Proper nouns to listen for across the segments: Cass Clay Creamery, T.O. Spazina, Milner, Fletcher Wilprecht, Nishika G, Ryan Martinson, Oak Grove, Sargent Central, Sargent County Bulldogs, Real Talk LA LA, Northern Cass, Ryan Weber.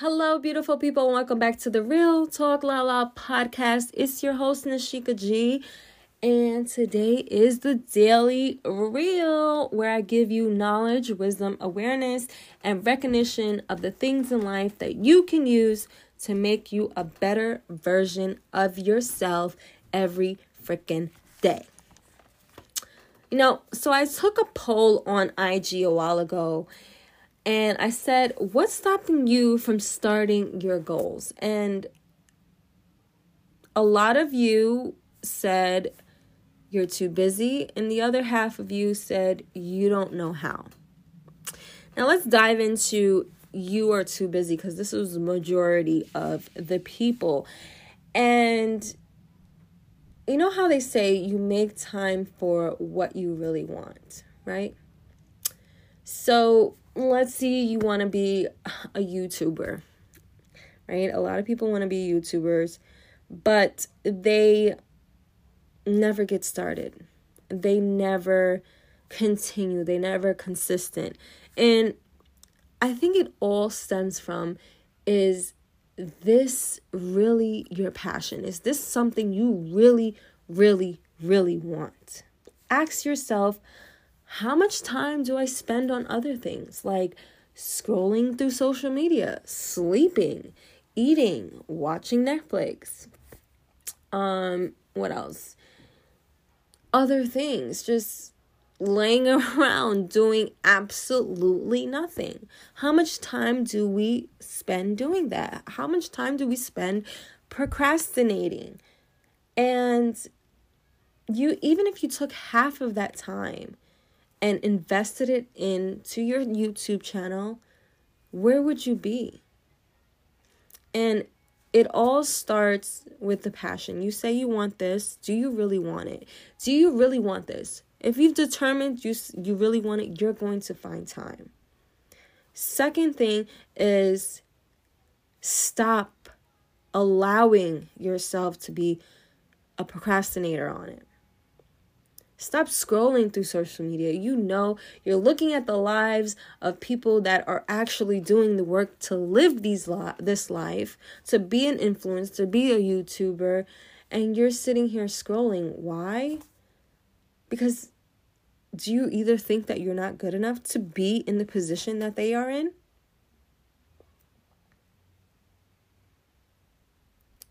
Hello, beautiful people. Welcome back to the Real Talk LA LA podcast. It's your host, Nishika G. And today is the Daily Real, where I give you knowledge, wisdom, awareness, and recognition of the things in life that you can use to make you a better version of yourself every freaking day. You know, so I took a poll on IG a while ago. And I said, what's stopping you from starting your goals? And a lot of you said you're too busy. And the other half of you said you don't know how. Now let's dive into you are too busy, because this was the majority of the people. And you know how they say you make time for what you really want, right? So let's see, you want to be a YouTuber, right? A lot of people want to be YouTubers, but they never get started. They never continue. They never consistent. And I think it all stems from, is this really your passion? Is this something you really, really, really want? Ask yourself, how much time do I spend on other things like scrolling through social media, sleeping, eating, watching Netflix? What else? Other things, just laying around doing absolutely nothing. How much time do we spend doing that? How much time do we spend procrastinating? And you, even if you took half of that time and invested it into your YouTube channel, where would you be? And it all starts with the passion. You say you want this. Do you really want it? Do you really want this? If you've determined you really want it, you're going to find time. Second thing is, stop allowing yourself to be a procrastinator on it. Stop scrolling through social media. You know, you're looking at the lives of people that are actually doing the work to live this life, to be an influencer, to be a YouTuber, and you're sitting here scrolling. Why? Because do you either think that you're not good enough to be in the position that they are in?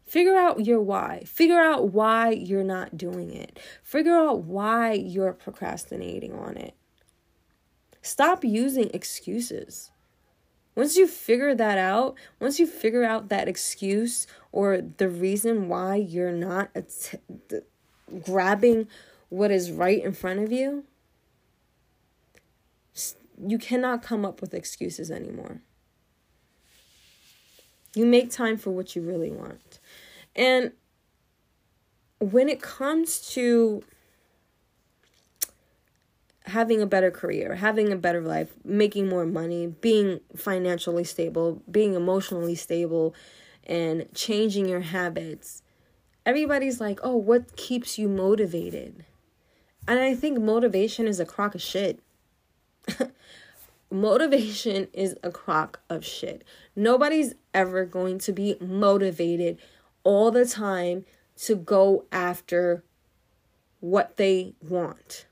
Figure out your why. Figure out why you're not doing it. Figure out why you're procrastinating on it. Stop using excuses. Once you figure that out, once you figure out that excuse or the reason why you're not grabbing what is right in front of you, you cannot come up with excuses anymore. You make time for what you really want. And when it comes to having a better career, having a better life, making more money, being financially stable, being emotionally stable, and changing your habits, everybody's like, oh, what keeps you motivated? And I think motivation is a crock of shit. Motivation is a crock of shit. Nobody's ever going to be motivated all the time to go after what they want.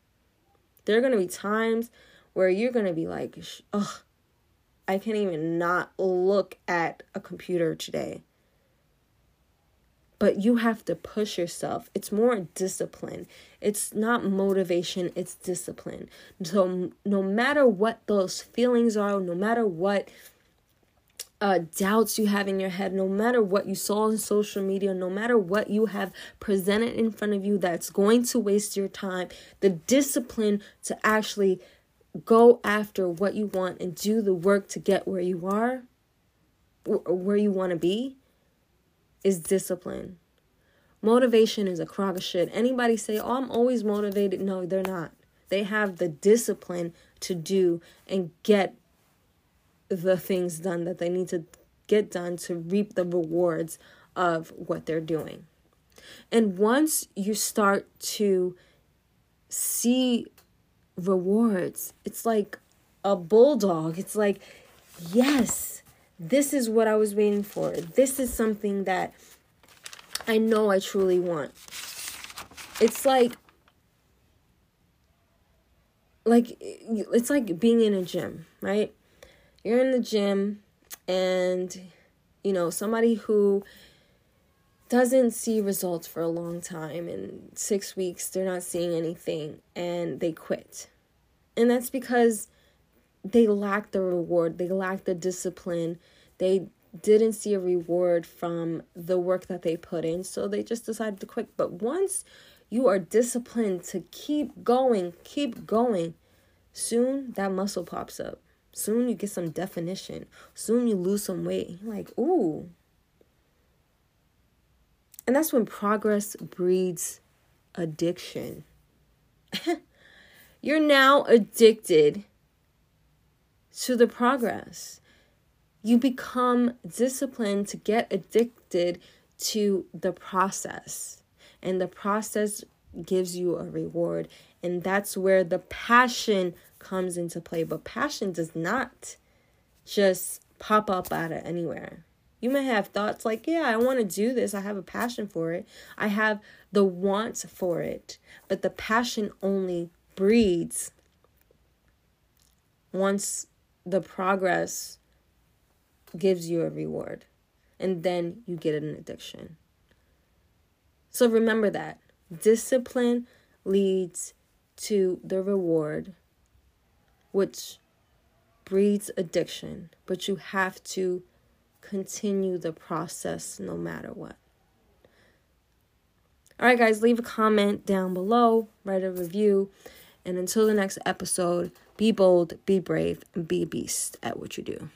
There are going to be times where you're going to be like, oh, I can't even not look at a computer today. But you have to push yourself. It's more discipline. It's not motivation. It's discipline. So no matter what those feelings are, no matter what doubts you have in your head, no matter what you saw on social media, no matter what you have presented in front of you that's going to waste your time, the discipline to actually go after what you want and do the work to get where you are, where you want to be, is discipline. Motivation is a crock of shit. Anybody say, oh, I'm always motivated. No, they're not. They have the discipline to do and get the things done that they need to get done to reap the rewards of what they're doing. And once you start to see rewards, it's like a bulldog. It's like, yes, This is what I was waiting for. This is something that I know I truly want. It's like being in a gym, right? You're in the gym and, you know, somebody who doesn't see results for a long time, in 6 weeks, they're not seeing anything and they quit. And that's because they lack the reward. They lack the discipline. They didn't see a reward from the work that they put in, so they just decided to quit. But once you are disciplined to keep going, soon that muscle pops up. Soon you get some definition. Soon you lose some weight. You're like, ooh. And that's when progress breeds addiction. You're now addicted to the progress. You become disciplined to get addicted to the process. And the process gives you a reward. And that's where the passion comes into play. But passion does not just pop up out of anywhere. You may have thoughts like, yeah, I want to do this. I have a passion for it. I have the want for it. But the passion only breeds once the progress gives you a reward, and then you get an addiction. So remember that discipline leads to the reward, which breeds addiction, but you have to continue the process no matter what. All right, guys, leave a comment down below, write a review, and until the next episode, be bold, be brave, and be a beast at what you do.